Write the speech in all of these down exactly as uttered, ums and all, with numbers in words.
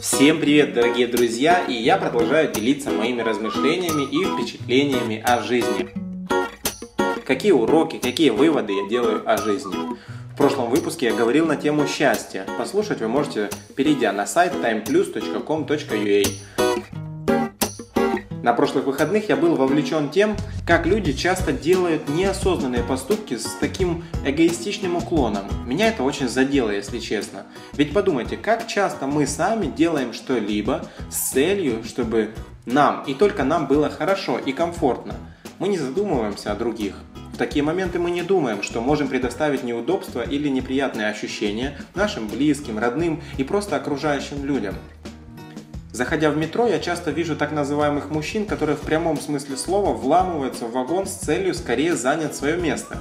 Всем привет, дорогие друзья, и я продолжаю делиться моими размышлениями и впечатлениями о жизни. Какие уроки, какие выводы я делаю о жизни? В прошлом выпуске я говорил на тему счастья. Послушать вы можете, перейдя на сайт тайм плюс точка ком точка ю а. На прошлых выходных я был вовлечен тем, как люди часто делают неосознанные поступки с таким эгоистичным уклоном. Меня это очень задело, если честно. Ведь подумайте, как часто мы сами делаем что-либо с целью, чтобы нам и только нам было хорошо и комфортно. Мы не задумываемся о других. В такие моменты мы не думаем, что можем предоставить неудобства или неприятные ощущения нашим близким, родным и просто окружающим людям. Заходя в метро, я часто вижу так называемых мужчин, которые в прямом смысле слова вламываются в вагон с целью скорее занять свое место.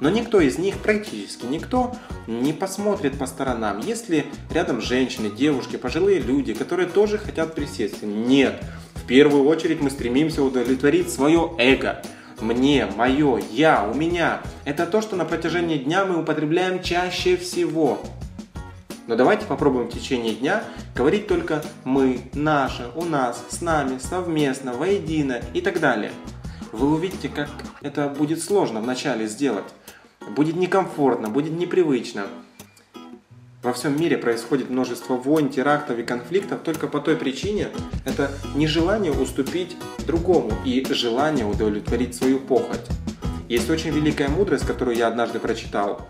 Но никто из них, практически никто, не посмотрит по сторонам, есть ли рядом женщины, девушки, пожилые люди, которые тоже хотят присесть. Нет, в первую очередь мы стремимся удовлетворить свое эго. Мне, мое, я, у меня. Это то, что на протяжении дня мы употребляем чаще всего. Но давайте попробуем в течение дня говорить только «мы», «наше», «у нас», «с нами», «совместно», «воедино» и так далее. Вы увидите, как это будет сложно вначале сделать. Будет некомфортно, будет непривычно. Во всем мире происходит множество войн, терактов и конфликтов только по той причине – это нежелание уступить другому и желание удовлетворить свою похоть. Есть очень великая мудрость, которую я однажды прочитал.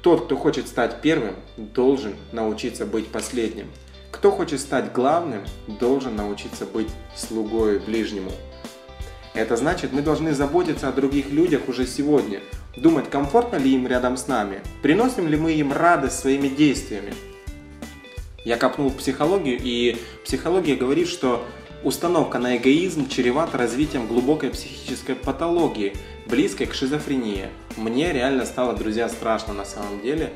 Тот, кто хочет стать первым, должен научиться быть последним. Кто хочет стать главным, должен научиться быть слугой ближнему. Это значит, мы должны заботиться о других людях уже сегодня, думать, комфортно ли им рядом с нами, приносим ли мы им радость своими действиями. Я копнул в психологию, и психология говорит, что установка на эгоизм чревата развитием глубокой психической патологии, близкой к шизофрении. Мне реально стало, друзья, страшно на самом деле.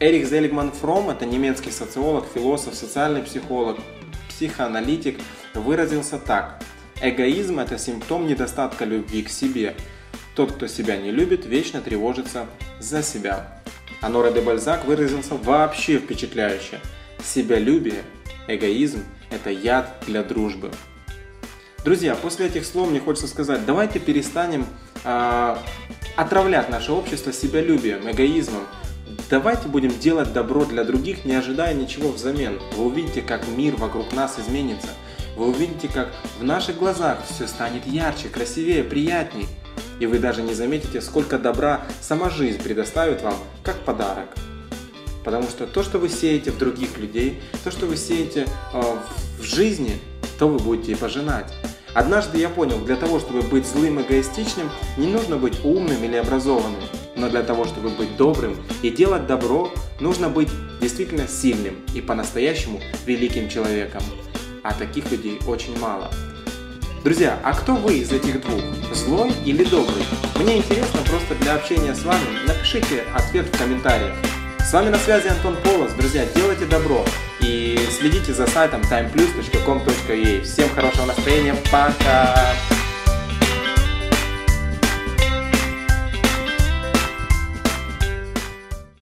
Эрих Зелигман Фромм, это немецкий социолог, философ, социальный психолог, психоаналитик, выразился так. Эгоизм – это симптом недостатка любви к себе. Тот, кто себя не любит, вечно тревожится за себя. Оноре де Бальзак выразился вообще впечатляюще. Себялюбие, эгоизм – это яд для дружбы. Друзья, после этих слов мне хочется сказать, давайте перестанем э, отравлять наше общество себялюбием, эгоизмом. Давайте будем делать добро для других, не ожидая ничего взамен. Вы увидите, как мир вокруг нас изменится. Вы увидите, как в наших глазах все станет ярче, красивее, приятней. И вы даже не заметите, сколько добра сама жизнь предоставит вам как подарок. Потому что то, что вы сеете в других людей, то, что вы сеете э, в жизни, то вы будете и пожинать. Однажды я понял, для того, чтобы быть злым, эгоистичным, не нужно быть умным или образованным. Но для того, чтобы быть добрым и делать добро, нужно быть действительно сильным и по-настоящему великим человеком. А таких людей очень мало. Друзья, а кто вы из этих двух? Злой или добрый? Мне интересно просто для общения с вами. Напишите ответ в комментариях. С вами на связи Антон Полос. Друзья, делайте добро и следите за сайтом тайм плюс точка ком точка ю а. Всем хорошего настроения. Пока!